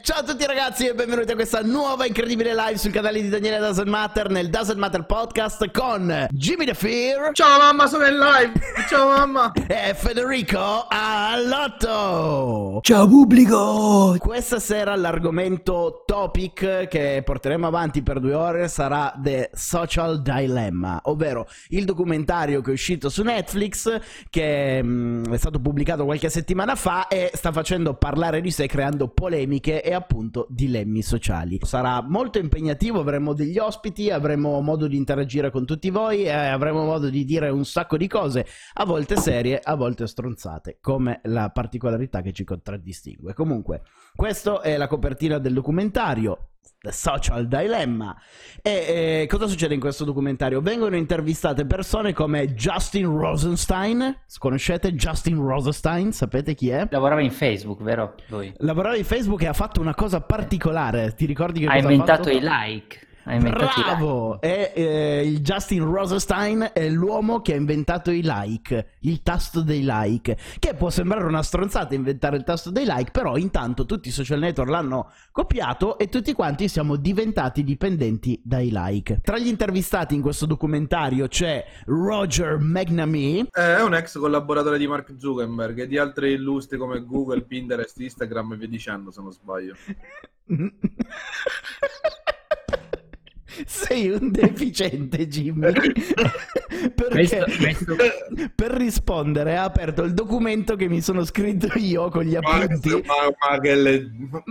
Ciao a tutti ragazzi e benvenuti a questa nuova incredibile live sul canale di Daniele Doesn't Matter, nel Doesn't Matter Podcast, con Jimmy De Fear. Ciao mamma, sono in live. Ciao mamma. E Federico Allotto. Ciao pubblico. Questa sera l'argomento topic che porteremo avanti per 2 ore sarà The Social Dilemma, ovvero il documentario che è uscito su Netflix, che è stato pubblicato qualche settimana fa e sta facendo parlare di sé, creando polemiche e appunto dilemmi sociali. Sarà molto impegnativo, avremo degli ospiti, avremo modo di interagire con tutti voi e avremo modo di dire un sacco di cose, a volte serie, a volte stronzate, come la particolarità che ci contraddistingue. Comunque, questa è la copertina del documentario The Social Dilemma. E cosa succede in questo documentario? Vengono intervistate persone come Justin Rosenstein. Conoscete Justin Rosenstein? Sapete chi è? Lavorava in Facebook, vero? Lui. Lavorava in Facebook e ha fatto una cosa particolare. Ti ricordi che ha inventato i like? Bravo! Il Justin Rosenstein è l'uomo che ha inventato i like, il tasto dei like, che può sembrare una stronzata inventare il tasto dei like, però intanto tutti i social network l'hanno copiato e tutti quanti siamo diventati dipendenti dai like. Tra gli intervistati in questo documentario c'è Roger McNamee. È un ex collaboratore di Mark Zuckerberg e di altri illustri come Google, Pinterest, Instagram e via dicendo, se non sbaglio. Sei un deficiente, Jimmy. Perché per rispondere ha aperto il documento che mi sono scritto io con gli appunti.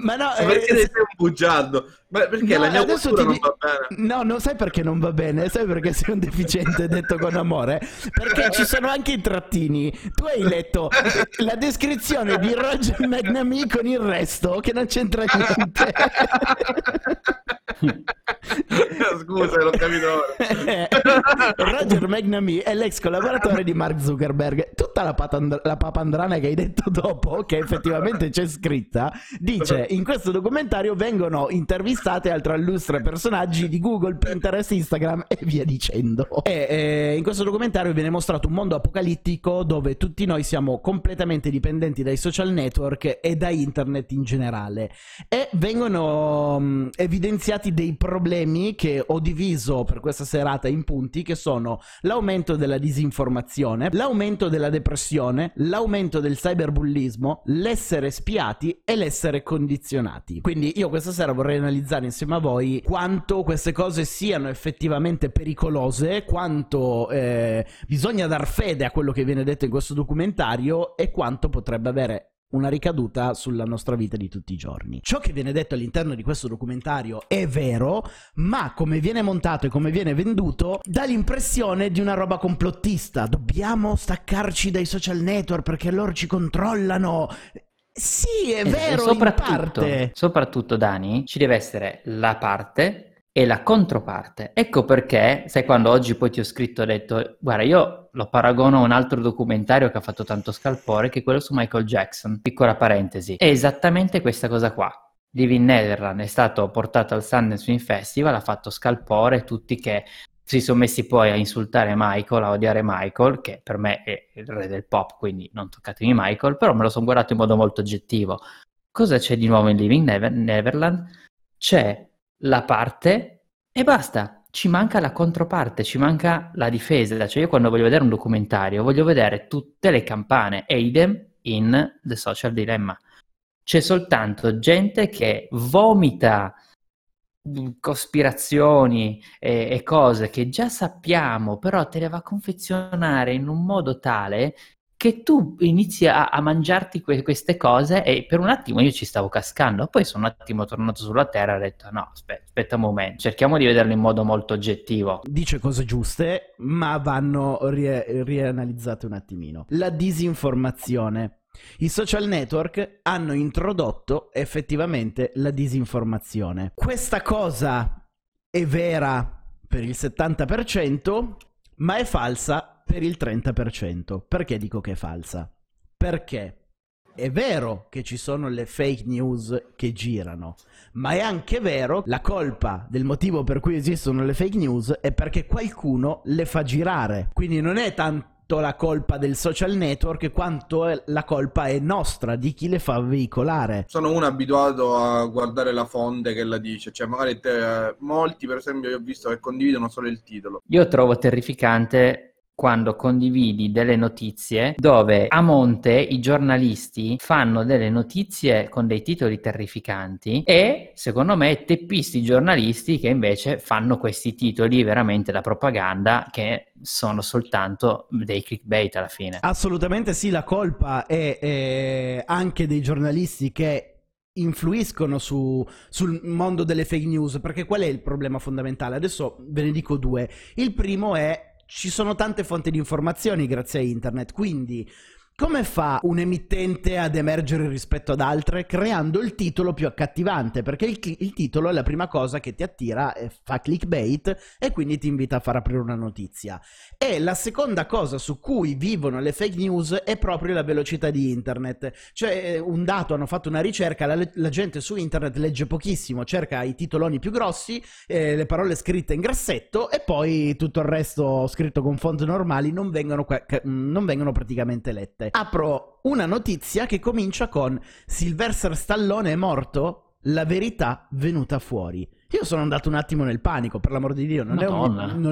Ma no, perché sei un bugiardo? Perché no, la mia postura non va bene. No, non sai perché non va bene. Sai perché sei un deficiente, detto con amore. Perché ci sono anche i trattini. Tu hai letto la descrizione di Roger McNamee con il resto che non c'entra niente. Scusa, l'ho capito. Roger McNamee è l'ex collaboratore di Mark Zuckerberg. Tutta la papandrana che hai detto dopo, che effettivamente c'è scritta, dice: in questo documentario vengono intervistate altre illustre personaggi di Google, Pinterest, Instagram e via dicendo. E in questo documentario viene mostrato un mondo apocalittico dove tutti noi siamo completamente dipendenti dai social network e da internet in generale, e vengono evidenziati dei problemi che ho diviso per questa serata in punti, che sono l'aumento della disinformazione, l'aumento della depressione, l'aumento del cyberbullismo, l'essere spiati e l'essere condizionati. Quindi io questa sera vorrei analizzare insieme a voi quanto queste cose siano effettivamente pericolose, quanto bisogna dar fede a quello che viene detto in questo documentario e quanto potrebbe avere una ricaduta sulla nostra vita di tutti i giorni. Ciò che viene detto all'interno di questo documentario è vero, ma come viene montato e come viene venduto dà l'impressione di una roba complottista. Dobbiamo staccarci dai social network perché loro ci controllano. Sì, è vero, soprattutto, Dani, ci deve essere la parte e la controparte. Ecco perché, sai, quando oggi poi ti ho scritto, ho detto: guarda, io lo paragono a un altro documentario che ha fatto tanto scalpore, che è quello su Michael Jackson. Piccola parentesi, è esattamente questa cosa qua. Living Neverland è stato portato al Sundance Film Festival, ha fatto scalpore, tutti che si sono messi poi a insultare Michael, a odiare Michael, che per me è il re del pop, quindi non toccatemi Michael, però me lo sono guardato in modo molto oggettivo. Cosa c'è di nuovo in Living Neverland? C'è la parte e basta, ci manca la controparte, ci manca la difesa. Cioè, io quando voglio vedere un documentario voglio vedere tutte le campane, e idem in The Social Dilemma. C'è soltanto gente che vomita cospirazioni e cose che già sappiamo, però te le va a confezionare in un modo tale che tu inizi a mangiarti queste cose, e per un attimo io ci stavo cascando, poi sono un attimo tornato sulla terra e ho detto no, aspetta un momento, cerchiamo di vederlo in modo molto oggettivo. Dice cose giuste, ma vanno rianalizzate un attimino. La disinformazione. I social network hanno introdotto effettivamente la disinformazione. Questa cosa è vera per il 70%, ma è falsa per il 30%. Perché dico che è falsa? Perché è vero che ci sono le fake news che girano, ma è anche vero, la colpa del motivo per cui esistono le fake news è perché qualcuno le fa girare. Quindi non è tanto tanto la colpa del social network quanto la colpa è nostra, di chi le fa veicolare. Sono uno abituato a guardare la fonte che la dice, cioè magari molti, per esempio, io ho visto che condividono solo il titolo. Io trovo terrificante quando condividi delle notizie dove a monte i giornalisti fanno delle notizie con dei titoli terrificanti e, secondo me, teppisti giornalisti che invece fanno questi titoli veramente da propaganda, che sono soltanto dei clickbait alla fine. Assolutamente sì, la colpa è anche dei giornalisti che influiscono sul mondo delle fake news, perché qual è il problema fondamentale? Adesso ve ne dico due. Il primo è: ci sono tante fonti di informazioni grazie a internet, quindi come fa un emittente ad emergere rispetto ad altre? Creando il titolo più accattivante, perché il titolo è la prima cosa che ti attira, fa clickbait e quindi ti invita a far aprire una notizia. E la seconda cosa su cui vivono le fake news è proprio la velocità di internet. Cioè, un dato, hanno fatto una ricerca, la gente su internet legge pochissimo, cerca i titoloni più grossi, le parole scritte in grassetto, e poi tutto il resto scritto con font normali non vengono praticamente lette. Apro una notizia che comincia con: Sylvester Stallone è morto, la verità venuta fuori. Io sono andato un attimo nel panico, per l'amor di Dio, non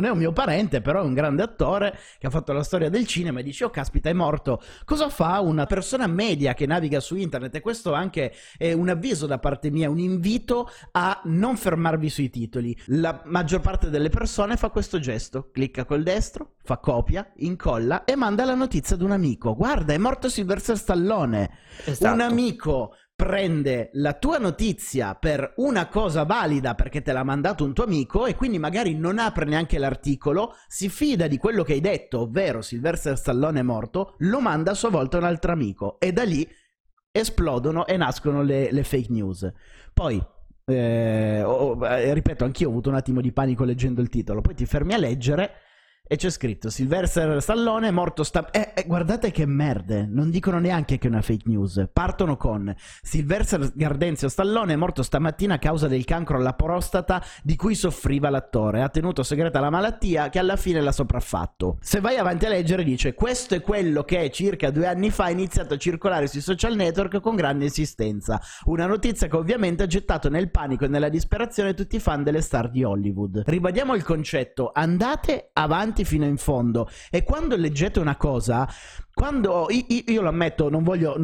è un mio parente, però è un grande attore che ha fatto la storia del cinema, e dice: oh caspita, è morto. Cosa fa una persona media che naviga su internet? E questo anche è un avviso da parte mia, un invito a non fermarvi sui titoli. La maggior parte delle persone fa questo gesto: clicca col destro, fa copia, incolla e manda la notizia ad un amico. Guarda, è morto Sylvester Stallone. Esatto. Un amico prende la tua notizia per una cosa valida perché te l'ha mandato un tuo amico, e quindi magari non apre neanche l'articolo, si fida di quello che hai detto, ovvero Sylvester Stallone è morto, lo manda a sua volta un altro amico, e da lì esplodono e nascono le fake news. Poi ripeto, anch'io ho avuto un attimo di panico leggendo il titolo, poi ti fermi a leggere e c'è scritto: Sylvester Stallone è morto guardate che merde, non dicono neanche che è una fake news. Partono con: Sylvester Gardenzio Stallone è morto stamattina a causa del cancro alla prostata di cui soffriva l'attore, ha tenuto segreta la malattia che alla fine l'ha sopraffatto. Se vai avanti a leggere dice: questo è quello che circa 2 anni fa è iniziato a circolare sui social network con grande insistenza, una notizia che ovviamente ha gettato nel panico e nella disperazione tutti i fan delle star di Hollywood. Ribadiamo il concetto, andate avanti fino in fondo, e quando leggete una cosa, quando io lo ammetto, non voglio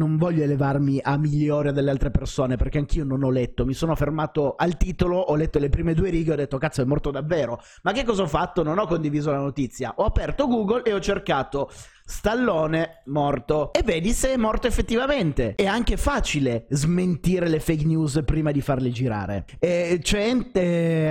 elevarmi a migliore delle altre persone, perché anch'io non ho letto, mi sono fermato al titolo, ho letto le prime 2 righe, ho detto: cazzo, è morto davvero. Ma che cosa ho fatto? Non ho condiviso la notizia, ho aperto Google e ho cercato Stallone morto, e vedi se è morto effettivamente. È anche facile smentire le fake news prima di farle girare. E c'è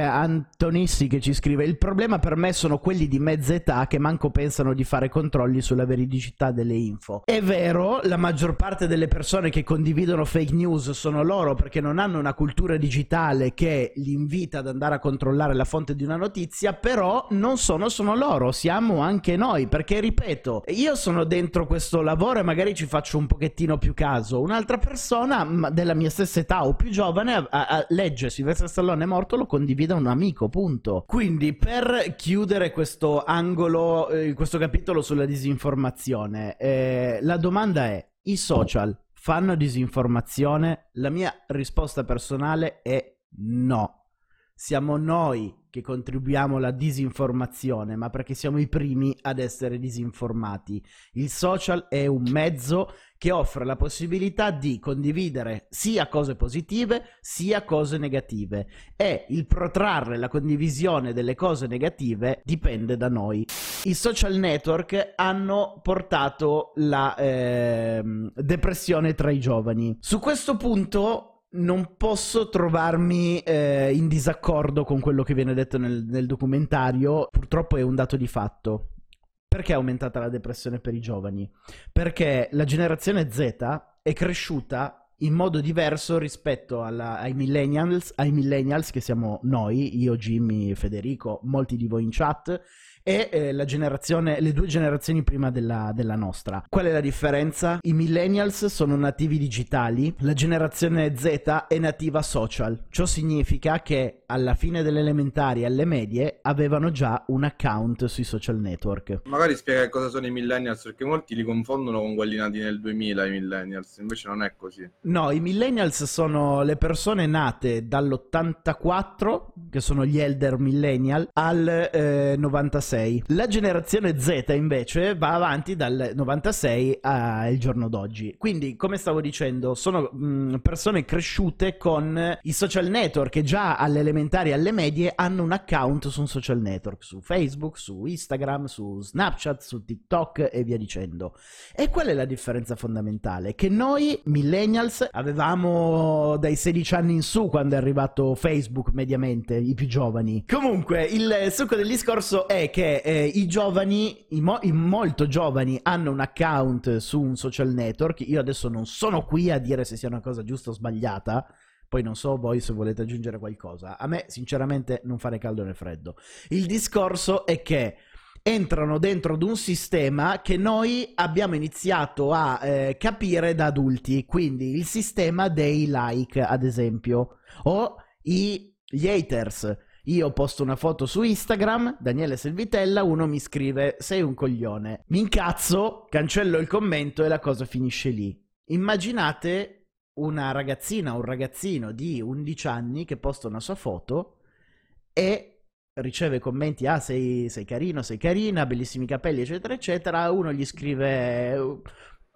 Antonissi che ci scrive: il problema per me sono quelli di mezza età che manco pensano di fare controlli sulla veridicità delle info. È vero, la maggior parte delle persone che condividono fake news sono loro, perché non hanno una cultura digitale che li invita ad andare a controllare la fonte di una notizia, però non sono loro, siamo anche noi, perché ripeto, io sono dentro questo lavoro e magari ci faccio un pochettino più caso. Un'altra persona della mia stessa età o più giovane legge Sylvester Stallone è morto, lo condivide a un amico, punto. Quindi, per chiudere questo angolo, questo capitolo sulla disinformazione, la domanda è: i social fanno disinformazione? La mia risposta personale è no. Siamo noi che contribuiamo alla disinformazione, ma perché siamo i primi ad essere disinformati. Il social è un mezzo che offre la possibilità di condividere sia cose positive sia cose negative, e il protrarre la condivisione delle cose negative dipende da noi. I social network hanno portato la depressione tra i giovani. Su questo punto non posso trovarmi in disaccordo con quello che viene detto nel documentario. Purtroppo è un dato di fatto. Perché è aumentata la depressione per i giovani? Perché la generazione Z è cresciuta in modo diverso rispetto ai millennials che siamo noi, io, Jimmy, Federico, molti di voi in chat, e la generazione, le due generazioni prima della nostra. Qual è la differenza? I millennials sono nativi digitali, la generazione Z è nativa social. Ciò significa che alla fine delle elementari e alle medie avevano già un account sui social network. Magari spiega cosa sono i millennials, perché molti li confondono con quelli nati nel 2000, i millennials, invece non è così. No, i millennials sono le persone nate dall'84, che sono gli elder millennial, al 96. La generazione Z invece va avanti dal 96 al giorno d'oggi. Quindi, come stavo dicendo, sono persone cresciute con i social network, che già alle elementari e alle medie hanno un account su un social network, su Facebook, su Instagram, su Snapchat, su TikTok e via dicendo. E qual è la differenza fondamentale? Che noi millennials avevamo dai 16 anni in su quando è arrivato Facebook, mediamente, i più giovani. Comunque, il succo del discorso è che i giovani, i molto giovani, hanno un account su un social network. Io adesso non sono qui a dire se sia una cosa giusta o sbagliata. Poi non so voi se volete aggiungere qualcosa. A me, sinceramente, non fa né caldo né freddo. Il discorso è che entrano dentro ad un sistema che noi abbiamo iniziato a capire da adulti. Quindi il sistema dei like, ad esempio, o gli haters. Io posto una foto su Instagram, Daniele Selvitella, uno mi scrive "sei un coglione", mi incazzo, cancello il commento e la cosa finisce lì. Immaginate una ragazzina o un ragazzino di 11 anni che posta una sua foto e riceve commenti sei carino, sei carina, bellissimi capelli, eccetera eccetera. Uno gli scrive,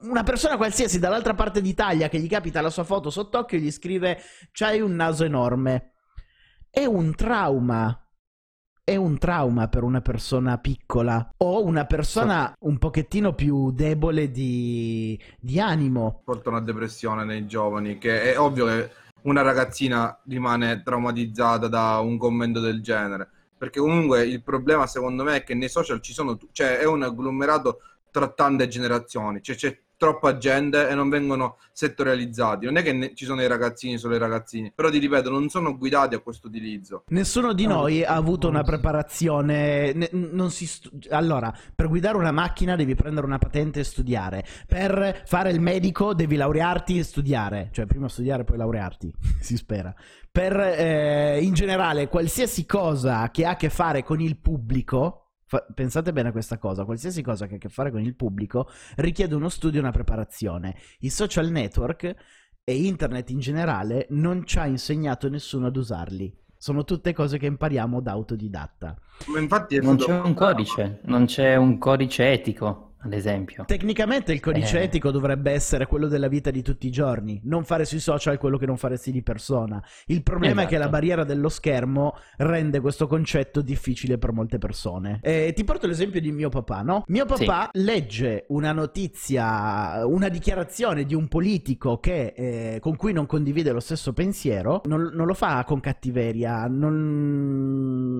una persona qualsiasi dall'altra parte d'Italia che gli capita la sua foto sott'occhio, gli scrive "c'hai un naso enorme". È un trauma per una persona piccola o una persona un pochettino più debole di animo. Porta una depressione nei giovani, che è ovvio che una ragazzina rimane traumatizzata da un commento del genere, perché comunque il problema secondo me è che nei social ci sono, cioè è un agglomerato tra tante generazioni, cioè c'è troppa gente e non vengono settorializzati. Non è che ci sono i ragazzini solo i ragazzini, però ti ripeto, non sono guidati a questo utilizzo. Nessuno di noi ha avuto una preparazione, allora, per guidare una macchina devi prendere una patente e studiare, per fare il medico devi laurearti e studiare, cioè prima studiare poi laurearti si spera. Per in generale qualsiasi cosa che ha a che fare con il pubblico, pensate bene a questa cosa, qualsiasi cosa che ha a che fare con il pubblico richiede uno studio e una preparazione. I social network e internet in generale non ci ha insegnato nessuno ad usarli. Sono tutte cose che impariamo da autodidatta. Ma infatti non c'è un codice, non c'è un codice etico. Ad esempio, tecnicamente il codice etico dovrebbe essere quello della vita di tutti i giorni, non fare sui social quello che non faresti di persona. Il problema è che la barriera dello schermo rende questo concetto difficile per molte persone. Ti porto l'esempio di mio papà, no? Mio papà legge una notizia, una dichiarazione di un politico che, con cui non condivide lo stesso pensiero, non lo fa con cattiveria, non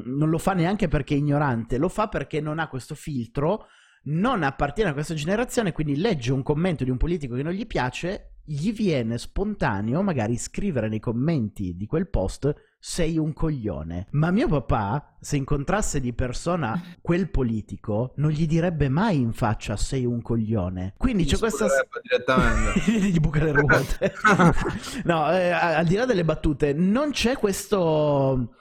lo fa neanche perché è ignorante, lo fa perché non ha questo filtro, non appartiene a questa generazione, quindi legge un commento di un politico che non gli piace, gli viene spontaneo magari scrivere nei commenti di quel post "sei un coglione". Ma mio papà, se incontrasse di persona quel politico, non gli direbbe mai in faccia "sei un coglione". Quindi c'è questa gli buca le ruote. No, al di là delle battute non c'è questo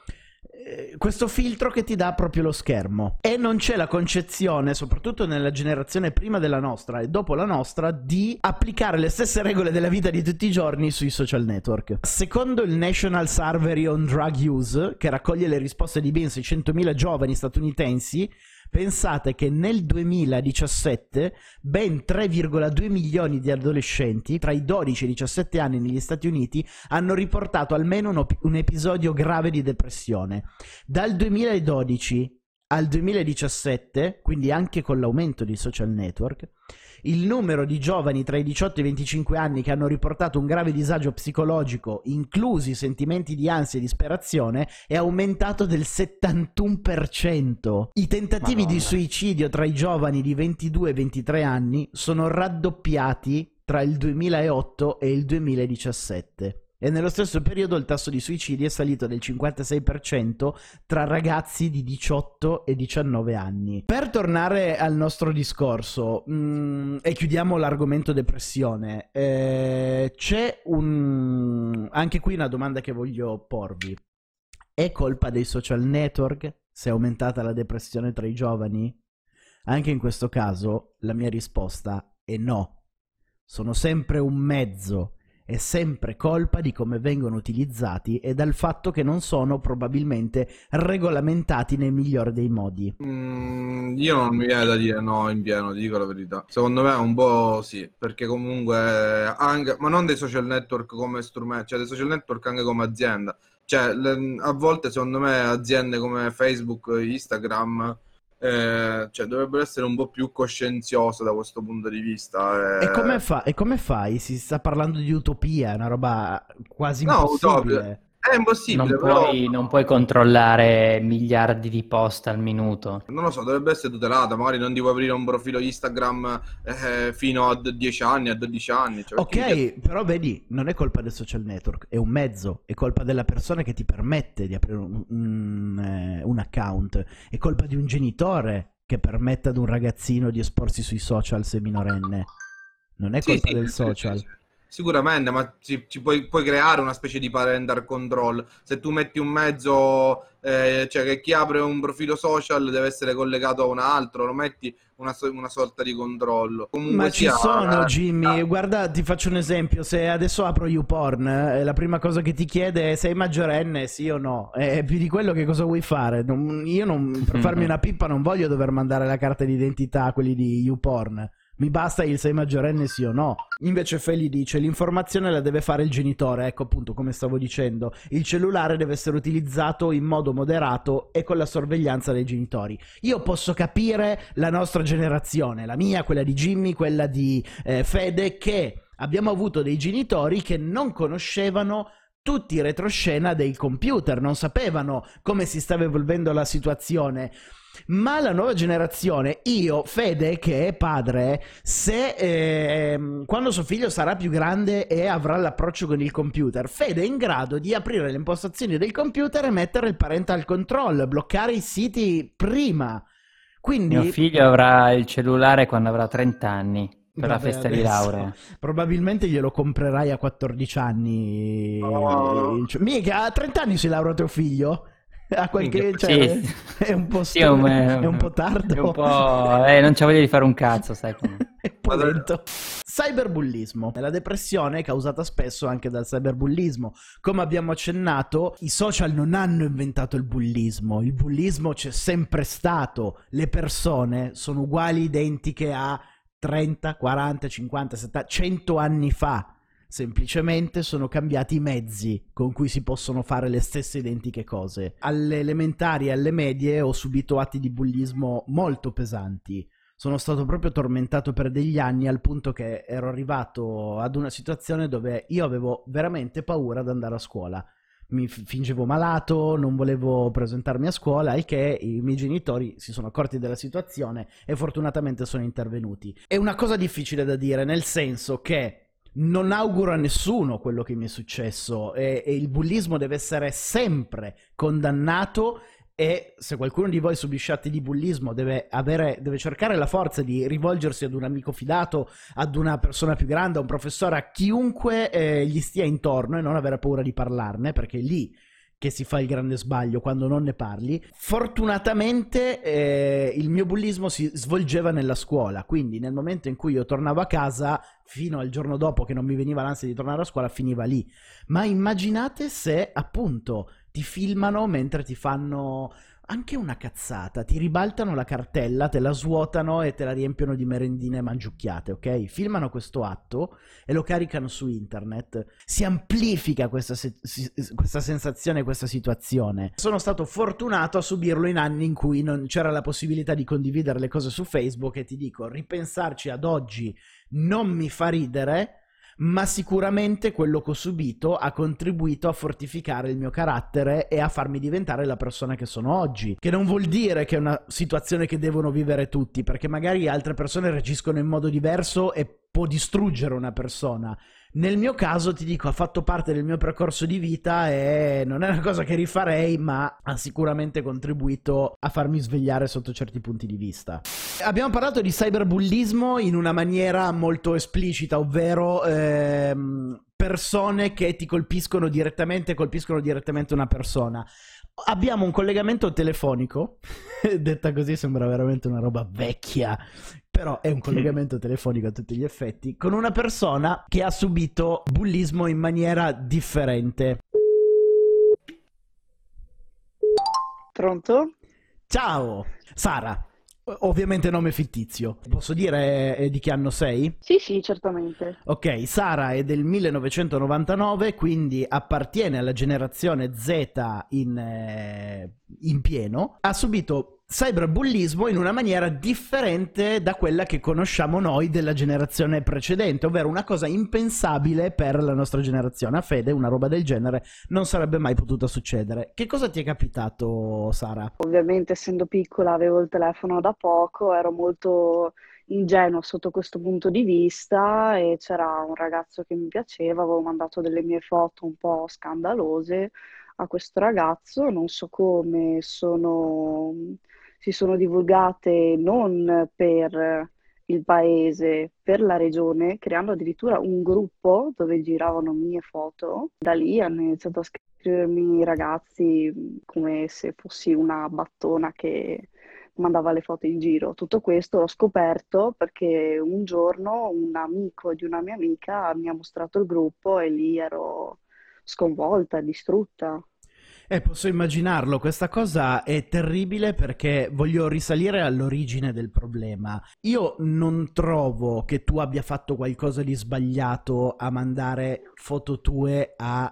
filtro che ti dà proprio lo schermo, e non c'è la concezione, soprattutto nella generazione prima della nostra e dopo la nostra, di applicare le stesse regole della vita di tutti i giorni sui social network. Secondo il National Survey on Drug Use, che raccoglie le risposte di ben 600.000 giovani statunitensi, pensate che nel 2017 ben 3,2 milioni di adolescenti tra i 12 e i 17 anni negli Stati Uniti hanno riportato almeno un episodio grave di depressione. Dal 2012 al 2017, quindi anche con l'aumento dei social network, il numero di giovani tra i 18 e i 25 anni che hanno riportato un grave disagio psicologico, inclusi sentimenti di ansia e disperazione, è aumentato del 71%. I tentativi di suicidio tra i giovani di 22 e 23 anni sono raddoppiati tra il 2008 e il 2017. E nello stesso periodo il tasso di suicidi è salito del 56% tra ragazzi di 18 e 19 anni. Per tornare al nostro discorso e chiudiamo l'argomento depressione, c'è anche qui una domanda che voglio porvi. È colpa dei social network se è aumentata la depressione tra i giovani? Anche in questo caso la mia risposta è no. Sono sempre un mezzo. È sempre colpa di come vengono utilizzati e dal fatto che non sono probabilmente regolamentati nel migliore dei modi. Io non mi viene da dire no in pieno, ti dico la verità. Secondo me un po' sì, perché comunque anche, ma non dei social network come strumento, cioè dei social network anche come azienda. Cioè a volte secondo me aziende come Facebook, Instagram, cioè dovrebbero essere un po' più coscienzioso da questo punto di vista. E come fai? Si sta parlando di utopia, una roba quasi impossibile. Utopia. È impossibile, non puoi controllare miliardi di post al minuto. Non lo so, dovrebbe essere tutelata. Magari non devo aprire un profilo Instagram fino a 10 anni, a 12 anni. Cioè, ok, però vedi, non è colpa del social network, è un mezzo. È colpa della persona che ti permette di aprire un account. È colpa di un genitore che permette ad un ragazzino di esporsi sui social se minorenne. Non è colpa del social. Sì. Sicuramente, ma ci puoi creare una specie di parental control. Se tu metti un mezzo, cioè che chi apre un profilo social deve essere collegato a un altro, lo metti una sorta di controllo. Comunque ma ci sono, Jimmy, guarda, ti faccio un esempio. Se adesso apro YouPorn, la prima cosa che ti chiede è: sei maggiorenne, sì o no? E più di quello che cosa vuoi fare? Per farmi una pippa non voglio dover mandare la carta d'identità a quelli di YouPorn. Mi basta il sei maggiorenne sì o no. Invece Feli dice l'informazione la deve fare il genitore. Ecco appunto come stavo dicendo. Il cellulare deve essere utilizzato in modo moderato e con la sorveglianza dei genitori. Io posso capire la nostra generazione, la mia, quella di Jimmy, quella di Fede, che abbiamo avuto dei genitori che non conoscevano tutti i retroscena dei computer, non sapevano come si stava evolvendo la situazione. Ma la nuova generazione, io, Fede, che è padre, se quando suo figlio sarà più grande e avrà l'approccio con il computer, Fede è in grado di aprire le impostazioni del computer e mettere il parental control, bloccare i siti prima. Quindi mio figlio avrà il cellulare quando avrà 30 anni per la festa di laurea. Probabilmente glielo comprerai a 14 anni. Oh. Mica a 30 anni si laurea tuo figlio? A qualche, cioè, sì. È un po' è un po' tardo, è un po'... non c'ho voglia di fare un cazzo, sai come. Cyberbullismo. La depressione è causata spesso anche dal cyberbullismo. Come abbiamo accennato, i social non hanno inventato il bullismo. Il bullismo c'è sempre stato. Le persone sono uguali, identiche a 30, 40, 50, 70, 100 anni fa. Semplicemente sono cambiati i mezzi con cui si possono fare le stesse identiche cose. Alle elementari e alle medie ho subito atti di bullismo molto pesanti. Sono stato proprio tormentato per degli anni al punto che ero arrivato ad una situazione dove io avevo veramente paura ad andare a scuola. Mi fingevo malato, non volevo presentarmi a scuola, il che i miei genitori si sono accorti della situazione e fortunatamente sono intervenuti. È una cosa difficile da dire, nel senso che non auguro a nessuno quello che mi è successo e il bullismo deve essere sempre condannato e se qualcuno di voi subisce atti di bullismo deve cercare la forza di rivolgersi ad un amico fidato, ad una persona più grande, a un professore, a chiunque gli stia intorno e non avere paura di parlarne, perché è lì che si fa il grande sbaglio, quando non ne parli. Fortunatamente il mio bullismo si svolgeva nella scuola, quindi nel momento in cui io tornavo a casa, fino al giorno dopo che non mi veniva l'ansia di tornare a scuola, finiva lì. Ma immaginate se appunto ti filmano mentre ti fanno anche una cazzata, ti ribaltano la cartella, te la svuotano e te la riempiono di merendine mangiucchiate, ok? Filmano questo atto e lo caricano su internet. Si amplifica questa sensazione, questa situazione. Sono stato fortunato a subirlo in anni in cui non c'era la possibilità di condividere le cose su Facebook e ti dico, ripensarci ad oggi non mi fa ridere, ma sicuramente quello che ho subito ha contribuito a fortificare il mio carattere e a farmi diventare la persona che sono oggi. Che non vuol dire che è una situazione che devono vivere tutti, perché magari altre persone reagiscono in modo diverso e può distruggere una persona. Nel mio caso, ti dico, ha fatto parte del mio percorso di vita e non è una cosa che rifarei, ma ha sicuramente contribuito a farmi svegliare sotto certi punti di vista. Abbiamo parlato di cyberbullismo in una maniera molto esplicita, ovvero persone che ti colpiscono direttamente una persona. Abbiamo un collegamento telefonico, detta così sembra veramente una roba vecchia, però è un collegamento telefonico a tutti gli effetti, con una persona che ha subito bullismo in maniera differente. Pronto? Ciao, Sara. Ovviamente nome fittizio. Posso dire di che anno sei? Sì, sì, certamente. Ok, Sara è del 1999, quindi appartiene alla generazione Z in pieno. Ha subito cyberbullismo in una maniera differente da quella che conosciamo noi della generazione precedente, ovvero una cosa impensabile per la nostra generazione. A Fede una roba del genere non sarebbe mai potuta succedere. Che cosa ti è capitato, Sara? Ovviamente, essendo piccola, avevo il telefono da poco, ero molto ingenua sotto questo punto di vista e c'era un ragazzo che mi piaceva, avevo mandato delle mie foto un po' scandalose a questo ragazzo, non so come si sono divulgate non per il paese, per la regione, creando addirittura un gruppo dove giravano mie foto. Da lì hanno iniziato a scrivermi i ragazzi come se fossi una battona che mandava le foto in giro. Tutto questo l'ho scoperto perché un giorno un amico di una mia amica mi ha mostrato il gruppo e lì ero sconvolta, distrutta. Posso immaginarlo, questa cosa è terribile perché voglio risalire all'origine del problema. Io non trovo che tu abbia fatto qualcosa di sbagliato a mandare foto tue al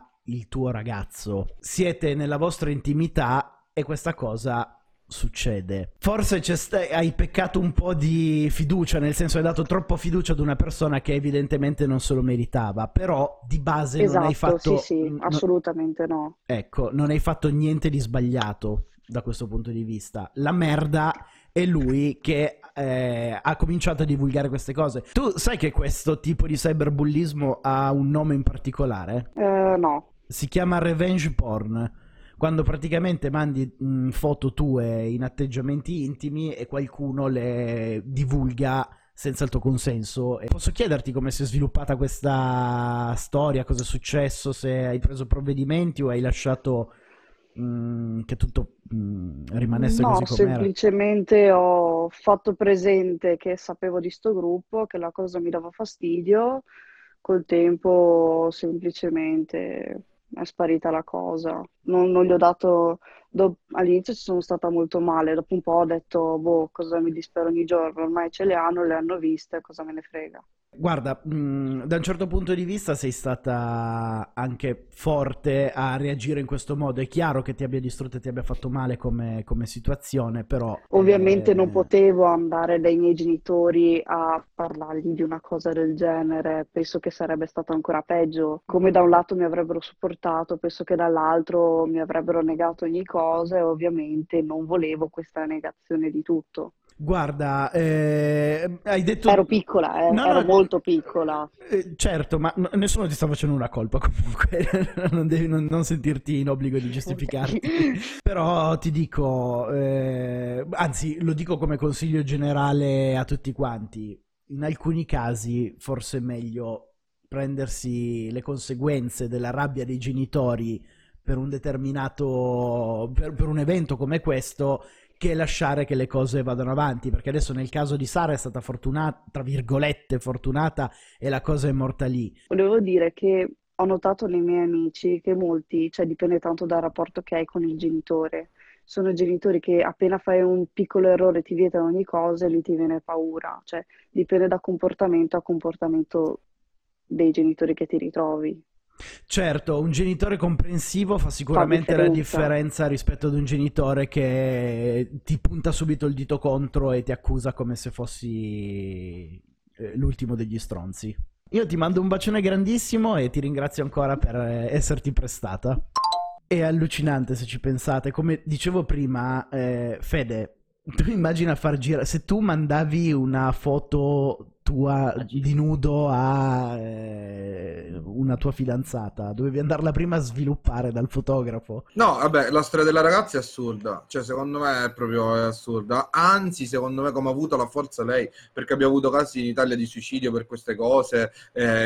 tuo ragazzo. Siete nella vostra intimità e questa cosa succede. Forse hai peccato un po' di fiducia, nel senso hai dato troppa fiducia ad una persona che evidentemente non se lo meritava, però di base esatto, non hai fatto... Sì, assolutamente no. Ecco, non hai fatto niente di sbagliato da questo punto di vista. La merda è lui che ha cominciato a divulgare queste cose. Tu sai che questo tipo di cyberbullismo ha un nome in particolare? No. Si chiama Revenge Porn. Quando praticamente mandi foto tue in atteggiamenti intimi e qualcuno le divulga senza il tuo consenso. E posso chiederti come si è sviluppata questa storia, cosa è successo, se hai preso provvedimenti o hai lasciato che tutto rimanesse così com'era? No, semplicemente ho fatto presente che sapevo di sto gruppo, che la cosa mi dava fastidio, col tempo semplicemente è sparita la cosa, non gli ho dato all'inizio ci sono stata molto male, dopo un po' ho detto cosa mi dispero ogni giorno, ormai ce le hanno viste, cosa me ne frega. Guarda, da un certo punto di vista sei stata anche forte a reagire in questo modo. È chiaro che ti abbia distrutto e ti abbia fatto male come situazione, però... Ovviamente non potevo andare dai miei genitori a parlargli di una cosa del genere, penso che sarebbe stato ancora peggio. Come da un lato mi avrebbero supportato, penso che dall'altro mi avrebbero negato ogni cosa e ovviamente non volevo questa negazione di tutto. Guarda, hai detto... Ero piccola, ero molto piccola. Certo, ma nessuno ti sta facendo una colpa comunque, non devi non sentirti in obbligo di giustificarti. Okay. Però ti dico, anzi lo dico come consiglio generale a tutti quanti, in alcuni casi forse è meglio prendersi le conseguenze della rabbia dei genitori per un determinato... per un evento come questo... che lasciare che le cose vadano avanti, perché adesso nel caso di Sara è stata fortunata, tra virgolette fortunata, e la cosa è morta lì. Volevo dire che ho notato nei miei amici che molti, cioè dipende tanto dal rapporto che hai con il genitore, sono genitori che appena fai un piccolo errore ti vietano ogni cosa e lì ti viene paura, cioè dipende da comportamento a comportamento dei genitori che ti ritrovi. Certo, un genitore comprensivo fa sicuramente la differenza rispetto ad un genitore che ti punta subito il dito contro e ti accusa come se fossi l'ultimo degli stronzi. Io ti mando un bacione grandissimo e ti ringrazio ancora per esserti prestata. È allucinante se ci pensate, come dicevo prima, Fede, tu immagina se tu mandavi una foto tua di nudo a una tua fidanzata, dovevi andarla prima a sviluppare dal fotografo. No, vabbè, la storia della ragazza è assurda, cioè secondo me è proprio assurda, anzi secondo me come ha avuto la forza lei, perché abbiamo avuto casi in Italia di suicidio per queste cose,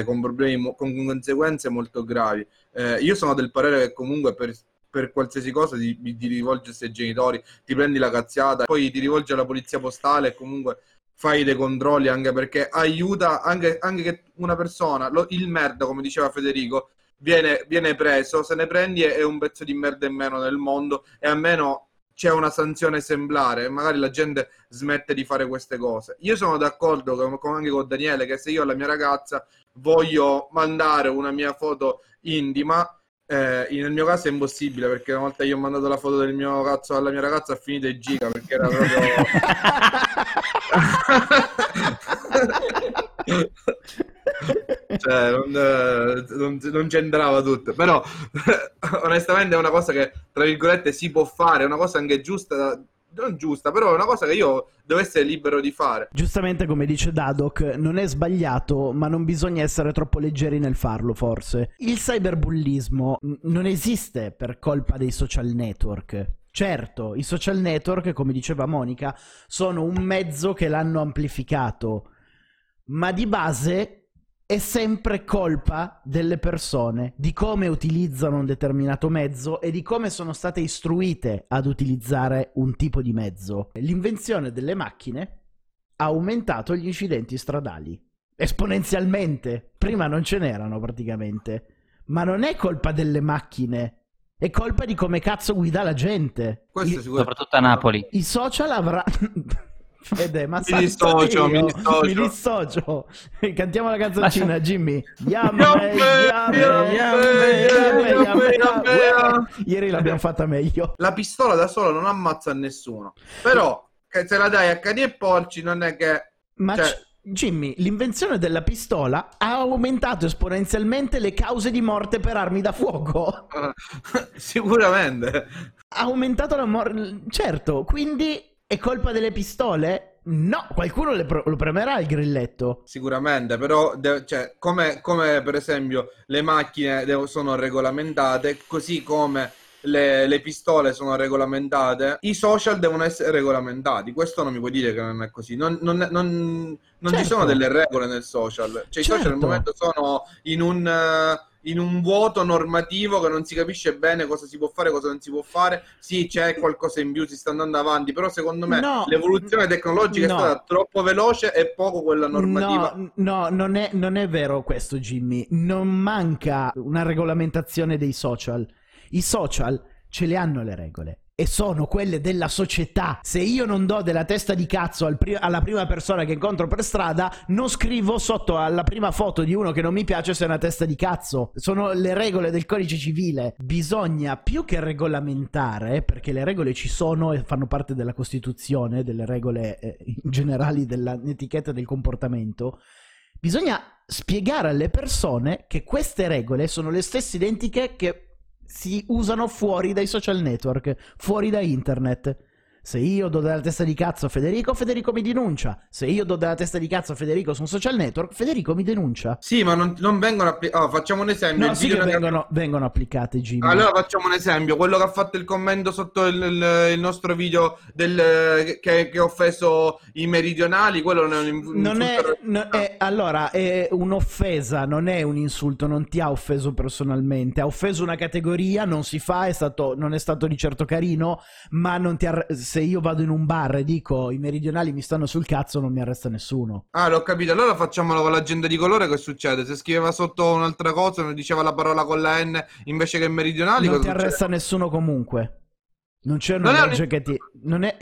con problemi, con conseguenze molto gravi. Io sono del parere che comunque per qualsiasi cosa di rivolgersi ai genitori, ti prendi la cazziata, poi ti rivolgi alla polizia postale e comunque fai dei controlli, anche perché aiuta anche che una persona, il merda, come diceva Federico, viene preso, se ne prendi è un pezzo di merda in meno nel mondo, e almeno c'è una sanzione esemplare, magari la gente smette di fare queste cose. Io sono d'accordo anche con Daniele, che se io alla mia ragazza voglio mandare una mia foto intima, nel mio caso è impossibile, perché una volta io ho mandato la foto del mio cazzo alla mia ragazza, ha finito i giga, perché era proprio cioè non c'entrava tutto, però onestamente è una cosa che tra virgolette si può fare, è una cosa anche giusta, non giusta, però è una cosa che io devo essere libero di fare. Giustamente, come dice Dadoc, non è sbagliato, ma non bisogna essere troppo leggeri nel farlo, forse. Il cyberbullismo non esiste per colpa dei social network. Certo, i social network, come diceva Monica, sono un mezzo che l'hanno amplificato, ma di base è sempre colpa delle persone, di come utilizzano un determinato mezzo e di come sono state istruite ad utilizzare un tipo di mezzo. L'invenzione delle macchine ha aumentato gli incidenti stradali esponenzialmente, prima non ce n'erano praticamente, ma non è colpa delle macchine, è colpa di come cazzo guida la gente. Questo soprattutto a Napoli. I social avranno... Fede, ma mi dissocio. Cantiamo la canzoncina, Jimmy. Ieri l'abbiamo fatta meglio. La pistola da sola non ammazza nessuno, però se la dai a cani e porci non è che... Ma cioè... Jimmy, l'invenzione della pistola ha aumentato esponenzialmente le cause di morte per armi da fuoco. Sicuramente. Ha aumentato la morte... Certo, quindi... È colpa delle pistole? No, qualcuno lo premerà il grilletto. Sicuramente, però cioè, come per esempio le macchine sono regolamentate, così come le pistole sono regolamentate, i social devono essere regolamentati. Questo non mi puoi dire che non è così. Non certo. Ci sono delle regole nel social. Cioè, certo. I social al momento sono in un vuoto normativo che non si capisce bene cosa si può fare, cosa non si può fare. Sì, c'è qualcosa in più, si sta andando avanti, però secondo me l'evoluzione tecnologica è stata troppo veloce e poco quella normativa. Non è vero questo, Jimmy. Non manca una regolamentazione dei social. I social ce le hanno le regole, e sono quelle della società. Se io non do della testa di cazzo alla prima persona che incontro per strada, non scrivo sotto alla prima foto di uno che non mi piace se è una testa di cazzo. Sono le regole del codice civile. Bisogna più che regolamentare, perché le regole ci sono e fanno parte della Costituzione, delle regole generali dell'etichetta del comportamento. Bisogna spiegare alle persone che queste regole sono le stesse identiche che si usano fuori dai social network, fuori da internet. Se io do della testa di cazzo a Federico, Federico mi denuncia. Se io do della testa di cazzo a Federico su un social network, Federico mi denuncia. Sì, ma non vengono applicate. Facciamo un esempio. No, sì che vengono applicate, Jimmy. Allora facciamo un esempio. Quello che ha fatto il commento sotto il nostro video che ha offeso i meridionali, quello non è un insulto. Allora, è un'offesa, non è un insulto. Non ti ha offeso personalmente. Ha offeso una categoria, non si fa, non è stato di certo carino, ma non ti ha... Se io vado in un bar e dico i meridionali mi stanno sul cazzo, non mi arresta nessuno. Ah, l'ho capito. Allora facciamolo con la gente di colore. Che succede? Se scriveva sotto un'altra cosa, non diceva la parola con la N invece che meridionali, non ti arresta nessuno comunque. Non c'è una legge che ti...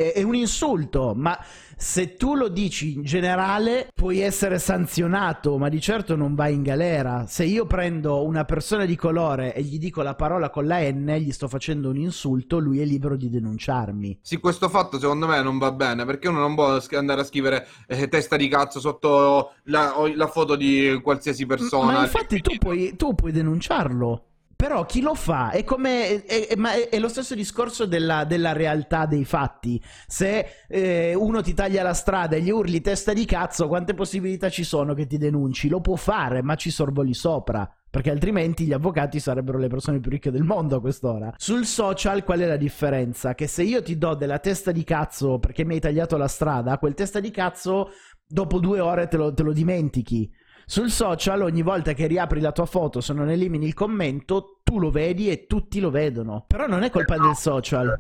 è un insulto, ma se tu lo dici in generale puoi essere sanzionato, ma di certo non vai in galera. Se io prendo una persona di colore e gli dico la parola con la N, gli sto facendo un insulto, lui è libero di denunciarmi. Sì, questo fatto secondo me non va bene, perché uno non può andare a scrivere testa di cazzo sotto la foto di qualsiasi persona. Ma infatti tu puoi denunciarlo. Però chi lo fa è come è lo stesso discorso della realtà dei fatti. Se uno ti taglia la strada e gli urli testa di cazzo, quante possibilità ci sono che ti denunci? Lo può fare, ma ci sorvoli sopra, perché altrimenti gli avvocati sarebbero le persone più ricche del mondo a quest'ora. Sul social qual è la differenza? Che se io ti do della testa di cazzo perché mi hai tagliato la strada, quel testa di cazzo dopo 2 ore te lo dimentichi. Sul social ogni volta che riapri la tua foto, se non elimini il commento, tu lo vedi e tutti lo vedono. Però non è colpa del social.